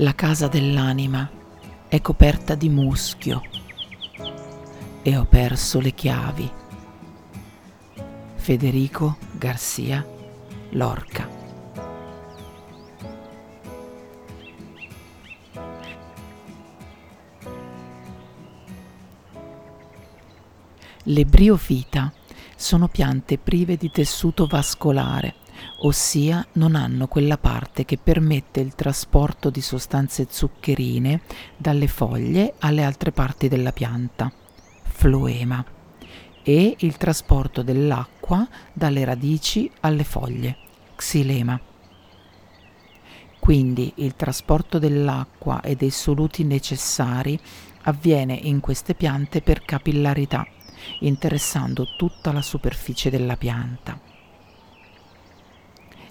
La casa dell'anima è coperta di muschio e ho perso le chiavi. Federico García Lorca. Le briofita sono piante prive di tessuto vascolare, ossia non hanno quella parte che permette il trasporto di sostanze zuccherine dalle foglie alle altre parti della pianta, floema, e il trasporto dell'acqua dalle radici alle foglie, xilema. Quindi il trasporto dell'acqua e dei soluti necessari avviene in queste piante per capillarità, interessando tutta la superficie della pianta.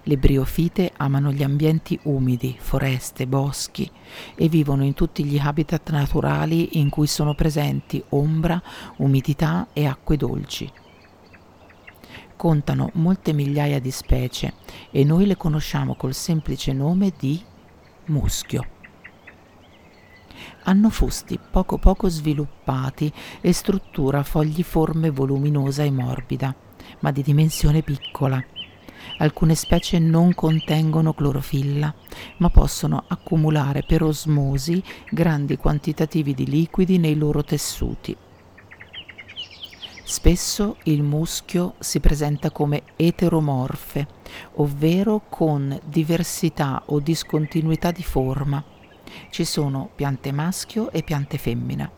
Le briofite amano gli ambienti umidi, foreste, boschi e vivono in tutti gli habitat naturali in cui sono presenti ombra, umidità e acque dolci. Contano molte migliaia di specie e noi le conosciamo col semplice nome di muschio. Hanno fusti poco poco sviluppati e struttura fogliforme voluminosa e morbida, ma di dimensione piccola. Alcune specie non contengono clorofilla, ma possono accumulare per osmosi grandi quantitativi di liquidi nei loro tessuti. Spesso il muschio si presenta come eteromorfe, ovvero con diversità o discontinuità di forma. Ci sono piante maschio e piante femmina,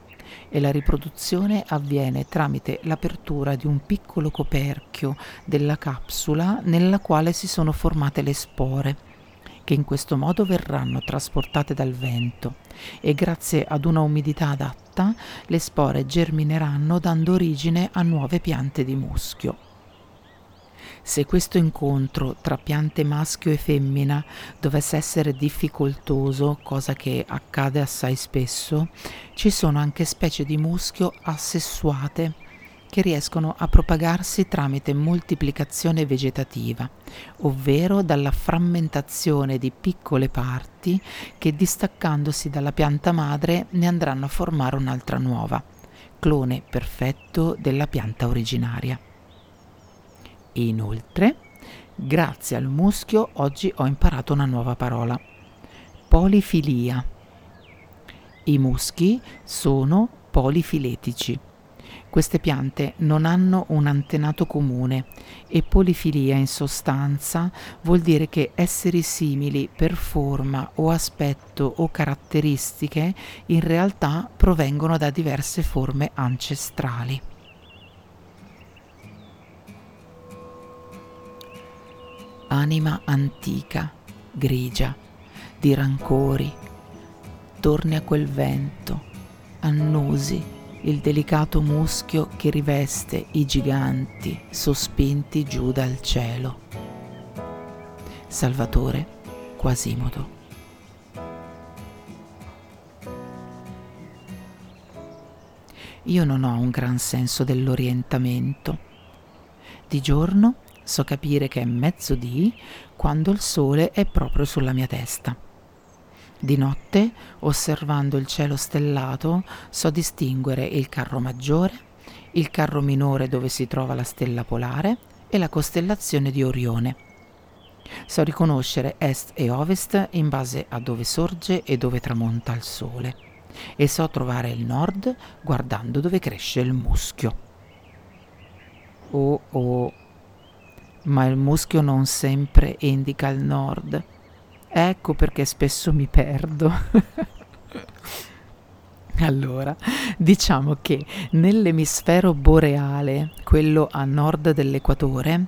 e la riproduzione avviene tramite l'apertura di un piccolo coperchio della capsula nella quale si sono formate le spore, che in questo modo verranno trasportate dal vento e grazie ad una umidità adatta le spore germineranno dando origine a nuove piante di muschio. Se questo incontro tra piante maschio e femmina dovesse essere difficoltoso, cosa che accade assai spesso, ci sono anche specie di muschio asessuate che riescono a propagarsi tramite moltiplicazione vegetativa, ovvero dalla frammentazione di piccole parti che distaccandosi dalla pianta madre ne andranno a formare un'altra nuova, clone perfetto della pianta originaria. Inoltre, grazie al muschio oggi ho imparato una nuova parola, polifilia. I muschi sono polifiletici. Queste piante non hanno un antenato comune e polifilia in sostanza vuol dire che esseri simili per forma o aspetto o caratteristiche in realtà provengono da diverse forme ancestrali. Anima antica, grigia, di rancori, torni a quel vento, annusi il delicato muschio che riveste i giganti sospinti giù dal cielo. Salvatore Quasimodo. Io non ho un gran senso dell'orientamento. Di giorno so capire che è mezzodì quando il sole è proprio sulla mia testa. Di notte, osservando il cielo stellato, so distinguere il carro maggiore, il carro minore dove si trova la stella polare e la costellazione di Orione. So riconoscere est e ovest in base a dove sorge e dove tramonta il sole e so trovare il nord guardando dove cresce il muschio. Ma il muschio non sempre indica il nord. Ecco perché spesso mi perdo. Allora, diciamo che nell'emisfero boreale, quello a nord dell'equatore,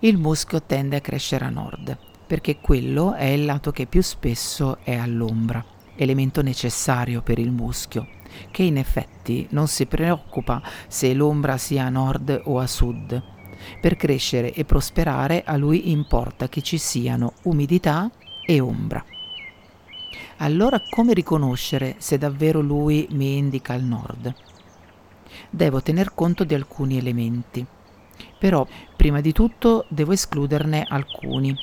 il muschio tende a crescere a nord, perché quello è il lato che più spesso è all'ombra, elemento necessario per il muschio, che in effetti non si preoccupa se l'ombra sia a nord o a sud. Per crescere e prosperare a lui importa che ci siano umidità e ombra. Allora, come riconoscere se davvero lui mi indica il nord? Devo tener conto di alcuni elementi, però prima di tutto devo escluderne alcuni.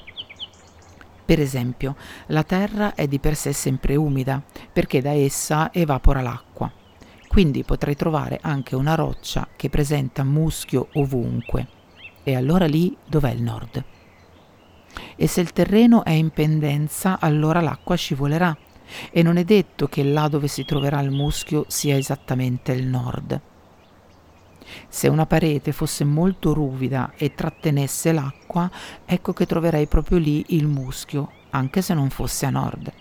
Per esempio, la terra è di per sé sempre umida, perché da essa evapora l'acqua, quindi potrei trovare anche una roccia che presenta muschio ovunque, e allora lì dov'è il nord? E se il terreno è in pendenza, allora l'acqua scivolerà. E non è detto che là dove si troverà il muschio sia esattamente il nord. Se una parete fosse molto ruvida e trattenesse l'acqua, ecco che troverei proprio lì il muschio, anche se non fosse a nord.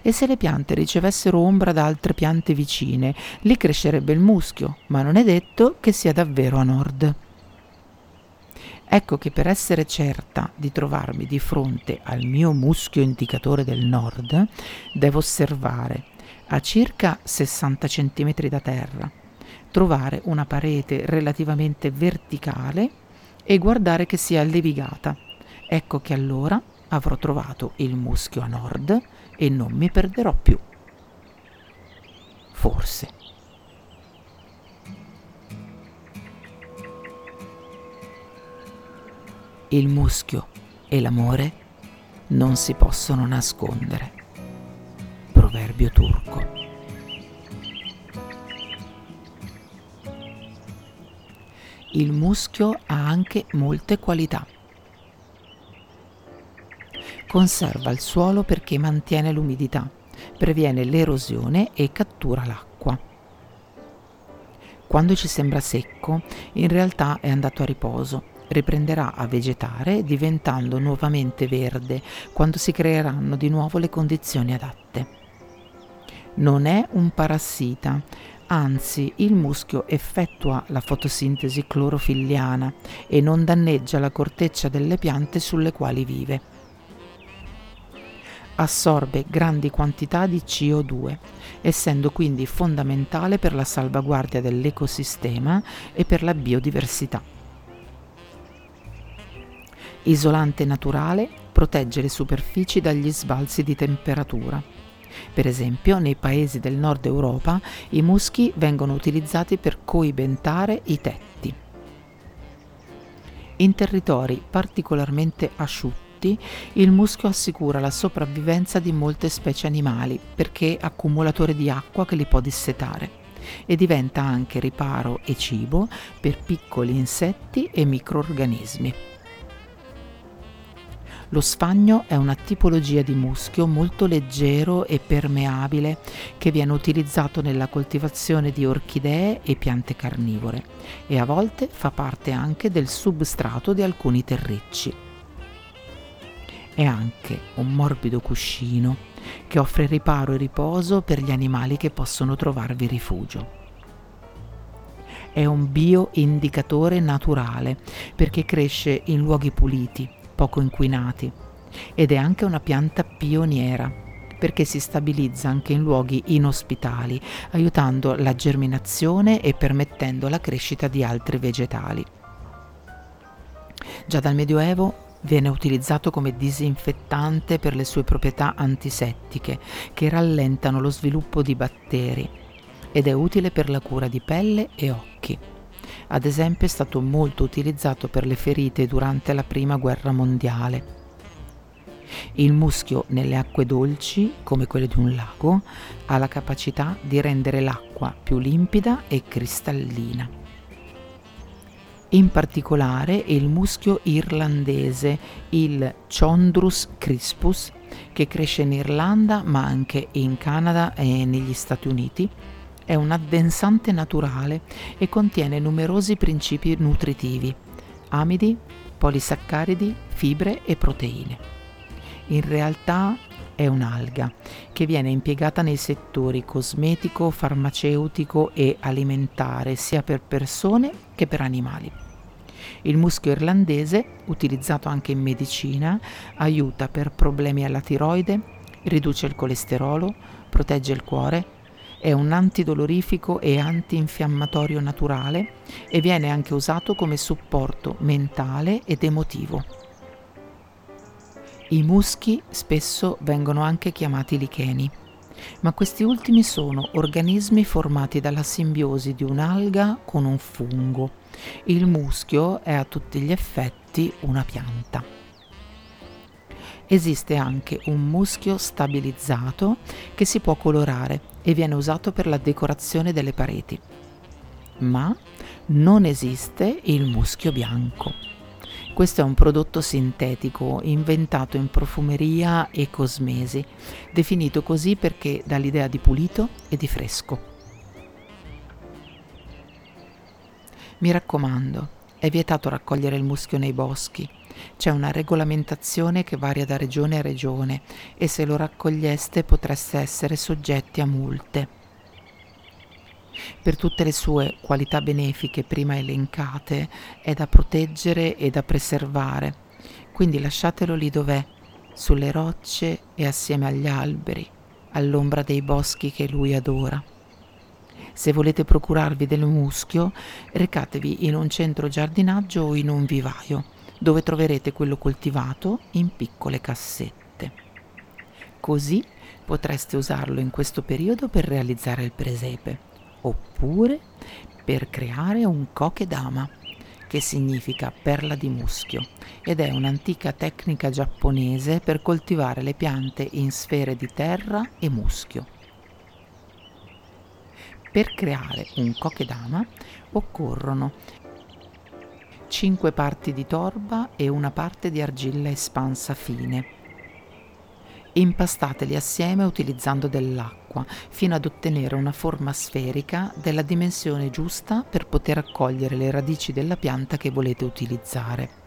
E se le piante ricevessero ombra da altre piante vicine, lì crescerebbe il muschio, ma non è detto che sia davvero a nord. Ecco che per essere certa di trovarmi di fronte al mio muschio indicatore del nord, devo osservare a circa 60 cm da terra, trovare una parete relativamente verticale e guardare che sia levigata. Ecco che allora avrò trovato il muschio a nord e non mi perderò più. Forse. Il muschio e l'amore non si possono nascondere. Proverbio turco. Il muschio ha anche molte qualità. Conserva il suolo perché mantiene l'umidità, previene l'erosione e cattura l'acqua. Quando ci sembra secco, in realtà è andato a riposo. Riprenderà a vegetare diventando nuovamente verde quando si creeranno di nuovo le condizioni adatte. Non è un parassita, anzi il muschio effettua la fotosintesi clorofilliana e non danneggia la corteccia delle piante sulle quali vive. Assorbe grandi quantità di CO2, essendo quindi fondamentale per la salvaguardia dell'ecosistema e per la biodiversità. Isolante naturale, protegge le superfici dagli sbalzi di temperatura. Per esempio, nei paesi del nord Europa, i muschi vengono utilizzati per coibentare i tetti. In territori particolarmente asciutti, il muschio assicura la sopravvivenza di molte specie animali perché è accumulatore di acqua che li può dissetare e diventa anche riparo e cibo per piccoli insetti e microrganismi. Lo sfagno è una tipologia di muschio molto leggero e permeabile che viene utilizzato nella coltivazione di orchidee e piante carnivore e a volte fa parte anche del substrato di alcuni terricci. È anche un morbido cuscino che offre riparo e riposo per gli animali che possono trovarvi rifugio. È un bioindicatore naturale perché cresce in luoghi puliti, poco inquinati, ed è anche una pianta pioniera perché si stabilizza anche in luoghi inospitali, aiutando la germinazione e permettendo la crescita di altri vegetali. Già dal Medioevo viene utilizzato come disinfettante per le sue proprietà antisettiche che rallentano lo sviluppo di batteri ed è utile per la cura di pelle e occhi. Ad esempio è stato molto utilizzato per le ferite durante la Prima Guerra Mondiale. Il muschio nelle acque dolci, come quelle di un lago, ha la capacità di rendere l'acqua più limpida e cristallina. In particolare il muschio irlandese, il Chondrus crispus, che cresce in Irlanda ma anche in Canada e negli Stati Uniti, è un addensante naturale e contiene numerosi principi nutritivi, amidi, polisaccaridi, fibre e proteine. In realtà è un'alga che viene impiegata nei settori cosmetico, farmaceutico e alimentare sia per persone che per animali. Il muschio irlandese, utilizzato anche in medicina, aiuta per problemi alla tiroide, riduce il colesterolo, protegge il cuore, è un antidolorifico e antinfiammatorio naturale e viene anche usato come supporto mentale ed emotivo. I muschi spesso vengono anche chiamati licheni, ma questi ultimi sono organismi formati dalla simbiosi di un'alga con un fungo. Il muschio è a tutti gli effetti una pianta. Esiste anche un muschio stabilizzato che si può colorare e viene usato per la decorazione delle pareti, ma non esiste il muschio bianco. Questo è un prodotto sintetico inventato in profumeria e cosmesi, definito così perché dà l'idea di pulito e di fresco. Mi raccomando, è vietato raccogliere il muschio nei boschi. C'è una regolamentazione che varia da regione a regione e se lo raccoglieste potreste essere soggetti a multe. Per tutte le sue qualità benefiche prima elencate è da proteggere e da preservare, quindi lasciatelo lì dov'è, sulle rocce e assieme agli alberi, all'ombra dei boschi che lui adora. Se volete procurarvi del muschio, recatevi in un centro giardinaggio o in un vivaio, dove troverete quello coltivato in piccole cassette. Così potreste usarlo in questo periodo per realizzare il presepe, oppure per creare un kokedama, che significa perla di muschio, ed è un'antica tecnica giapponese per coltivare le piante in sfere di terra e muschio. Per creare un kokedama occorrono 5 parti di torba e una parte di argilla espansa fine. Impastateli assieme utilizzando dell'acqua fino ad ottenere una forma sferica della dimensione giusta per poter accogliere le radici della pianta che volete utilizzare.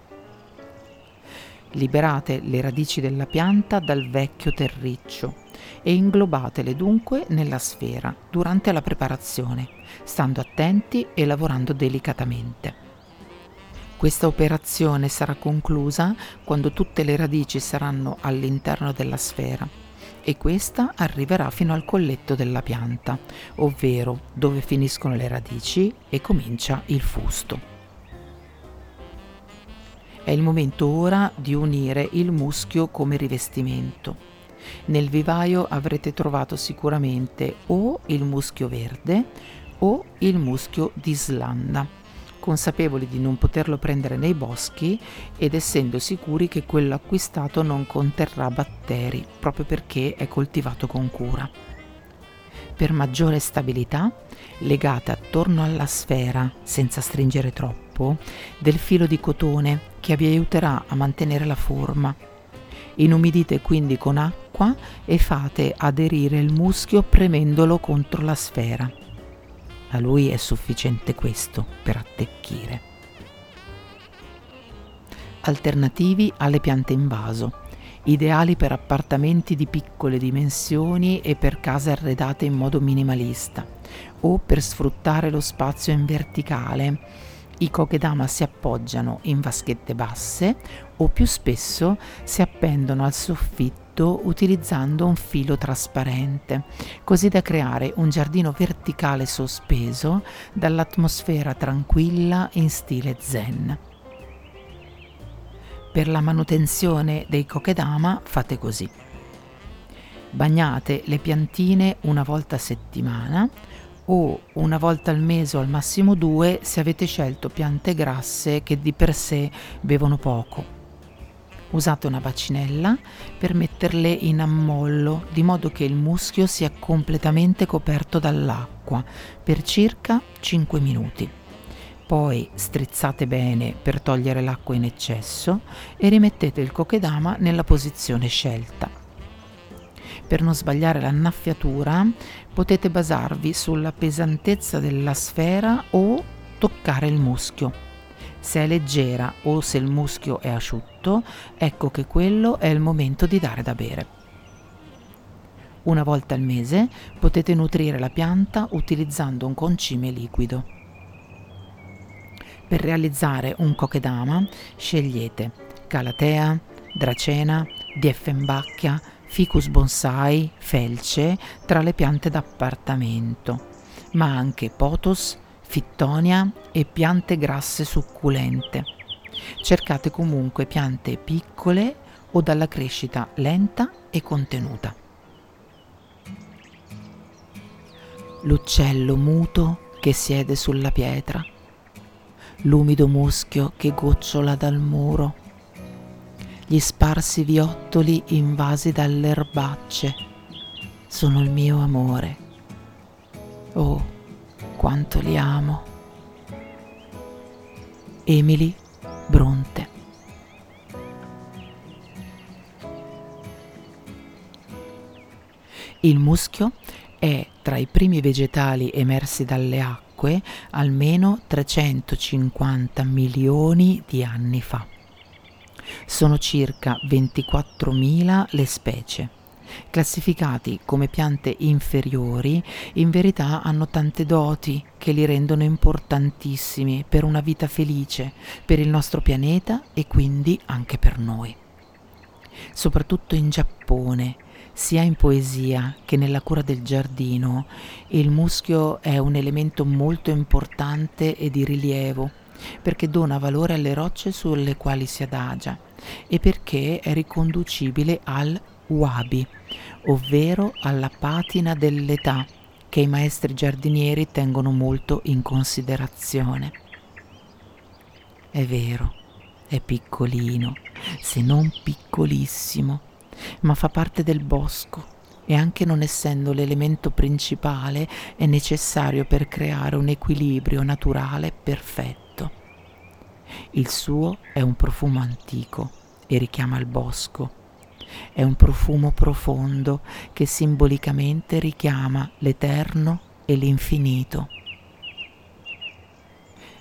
Liberate le radici della pianta dal vecchio terriccio e inglobatele dunque nella sfera durante la preparazione, stando attenti e lavorando delicatamente. Questa operazione sarà conclusa quando tutte le radici saranno all'interno della sfera e questa arriverà fino al colletto della pianta, ovvero dove finiscono le radici e comincia il fusto. È il momento ora di unire il muschio come rivestimento. Nel vivaio avrete trovato sicuramente o il muschio verde o il muschio d'Islanda, consapevoli di non poterlo prendere nei boschi ed essendo sicuri che quello acquistato non conterrà batteri, proprio perché è coltivato con cura. Per maggiore stabilità, legate attorno alla sfera, senza stringere troppo, del filo di cotone che vi aiuterà a mantenere la forma. Inumidite quindi con acqua e fate aderire il muschio premendolo contro la sfera. A lui è sufficiente questo per attecchire. Alternativi alle piante in vaso, ideali per appartamenti di piccole dimensioni e per case arredate in modo minimalista, o per sfruttare lo spazio in verticale. I kokedama si appoggiano in vaschette basse o più spesso si appendono al soffitto utilizzando un filo trasparente, così da creare un giardino verticale sospeso dall'atmosfera tranquilla in stile zen. Per la manutenzione dei kokedama fate così. Bagnate le piantine una volta a settimana o una volta al mese o al massimo 2 se avete scelto piante grasse che di per sé bevono poco. Usate una bacinella per metterle in ammollo, di modo che il muschio sia completamente coperto dall'acqua per circa 5 minuti. Poi strizzate bene per togliere l'acqua in eccesso e rimettete il kokedama nella posizione scelta. Per non sbagliare l'annaffiatura potete basarvi sulla pesantezza della sfera o toccare il muschio. Se è leggera o se il muschio è asciutto, ecco che quello è il momento di dare da bere. Una volta al mese potete nutrire la pianta utilizzando un concime liquido. Per realizzare un kokedama scegliete calatea, dracena, dieffenbacchia, ficus bonsai, felce tra le piante d'appartamento, ma anche potos, fittonia e piante grasse succulente. Cercate comunque piante piccole o dalla crescita lenta e contenuta. L'uccello muto che siede sulla pietra, l'umido muschio che gocciola dal muro, gli sparsi viottoli invasi dalle erbacce sono il mio amore. Oh, quanto li amo. Emily Bronte. Il muschio è tra i primi vegetali emersi dalle acque almeno 350 milioni di anni fa. Sono circa 24.000 le specie. Classificati come piante inferiori, in verità hanno tante doti che li rendono importantissimi per una vita felice, per il nostro pianeta e quindi anche per noi. Soprattutto in Giappone, sia in poesia che nella cura del giardino, il muschio è un elemento molto importante e di rilievo, perché dona valore alle rocce sulle quali si adagia e perché è riconducibile al wabi, ovvero alla patina dell'età, che i maestri giardinieri tengono molto in considerazione. È vero, è piccolino, se non piccolissimo, ma fa parte del bosco e, anche non essendo l'elemento principale, è necessario per creare un equilibrio naturale perfetto. Il suo è un profumo antico e richiama il bosco. È un profumo profondo che simbolicamente richiama l'eterno e l'infinito.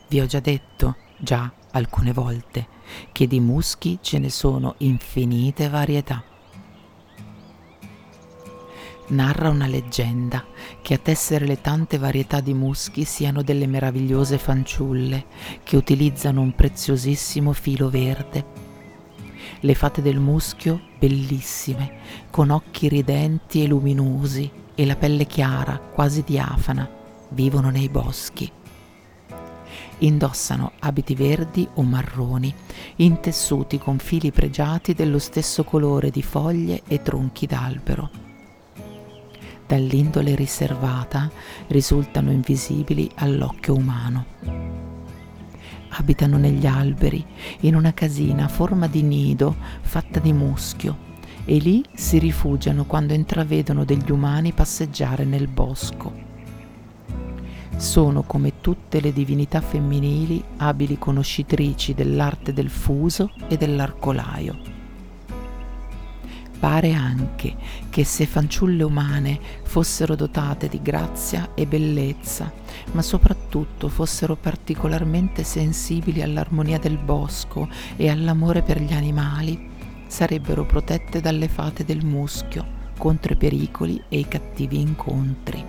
Vi ho già detto, già alcune volte, che di muschi ce ne sono infinite varietà. Narra una leggenda che a tessere le tante varietà di muschi siano delle meravigliose fanciulle che utilizzano un preziosissimo filo verde. Le fate del muschio, bellissime, con occhi ridenti e luminosi e la pelle chiara, quasi diafana, vivono nei boschi. Indossano abiti verdi o marroni, intessuti con fili pregiati dello stesso colore di foglie e tronchi d'albero. Dall'indole riservata risultano invisibili all'occhio umano. Abitano negli alberi, in una casina a forma di nido fatta di muschio, e lì si rifugiano quando intravedono degli umani passeggiare nel bosco. Sono, come tutte le divinità femminili, abili conoscitrici dell'arte del fuso e dell'arcolaio. Pare anche che se fanciulle umane fossero dotate di grazia e bellezza, ma soprattutto fossero particolarmente sensibili all'armonia del bosco e all'amore per gli animali, sarebbero protette dalle fate del muschio contro i pericoli e i cattivi incontri.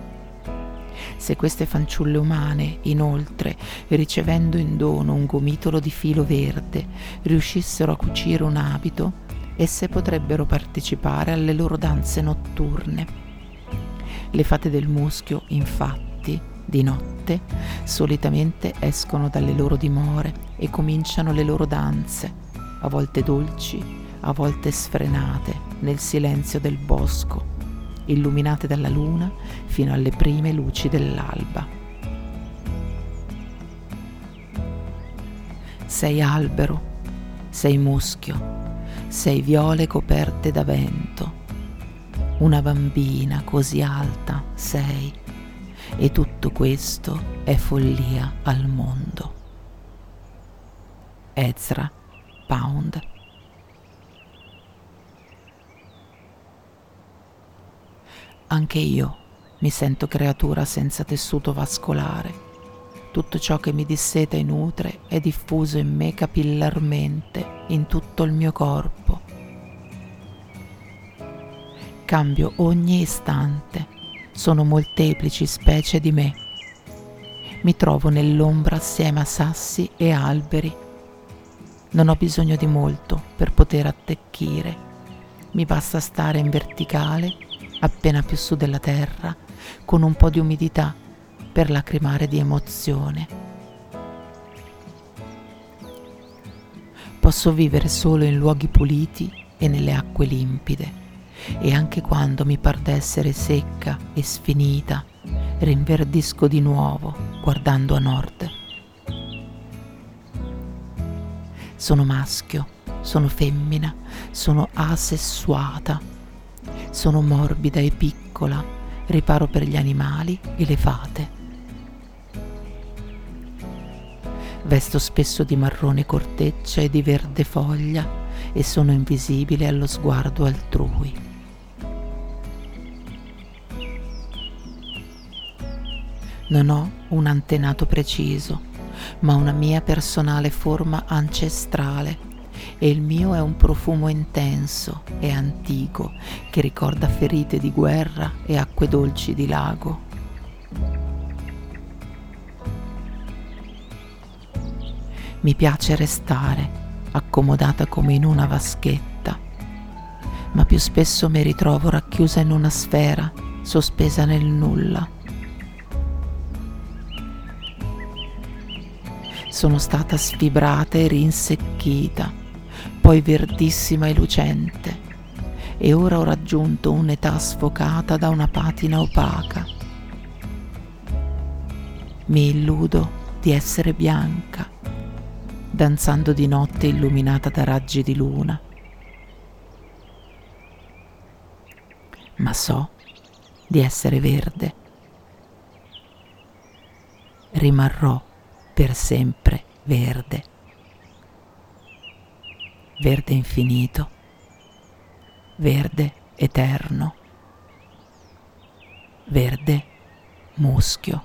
Se queste fanciulle umane, inoltre, ricevendo in dono un gomitolo di filo verde, riuscissero a cucire un abito, esse potrebbero partecipare alle loro danze notturne. Le fate del muschio, infatti, di notte, solitamente escono dalle loro dimore e cominciano le loro danze, a volte dolci, a volte sfrenate, nel silenzio del bosco, illuminate dalla luna fino alle prime luci dell'alba. 6 albero, 6 muschio, 6 viole coperte da vento, una bambina così alta, 6, e tutto questo è follia al mondo. Ezra Pound. Anche io mi sento creatura senza tessuto vascolare. Tutto ciò che mi disseta e nutre è diffuso in me capillarmente, in tutto il mio corpo. cambio ogni istante, sono molteplici specie di me. Mi trovo nell'ombra assieme a sassi e alberi. Non ho bisogno di molto per poter attecchire. Mi basta stare in verticale, appena più su della terra, con un po' di umidità per lacrimare di emozione. Posso vivere solo in luoghi puliti e nelle acque limpide, e anche quando mi par d'essere secca e sfinita, rinverdisco di nuovo guardando a nord. Sono maschio, sono femmina, sono asessuata, sono morbida e piccola, riparo per gli animali e le fate. Vesto spesso di marrone corteccia e di verde foglia e sono invisibile allo sguardo altrui. Non ho un antenato preciso, ma una mia personale forma ancestrale, e il mio è un profumo intenso e antico che ricorda ferite di guerra e acque dolci di lago. Mi piace restare accomodata come in una vaschetta, ma più spesso mi ritrovo racchiusa in una sfera, sospesa nel nulla. Sono stata sfibrata e rinsecchita, poi verdissima e lucente, e ora ho raggiunto un'età sfocata da una patina opaca. Mi illudo di essere bianca, danzando di notte illuminata da raggi di luna. Ma so di essere verde. Rimarrò per sempre verde, verde infinito, verde eterno, verde muschio.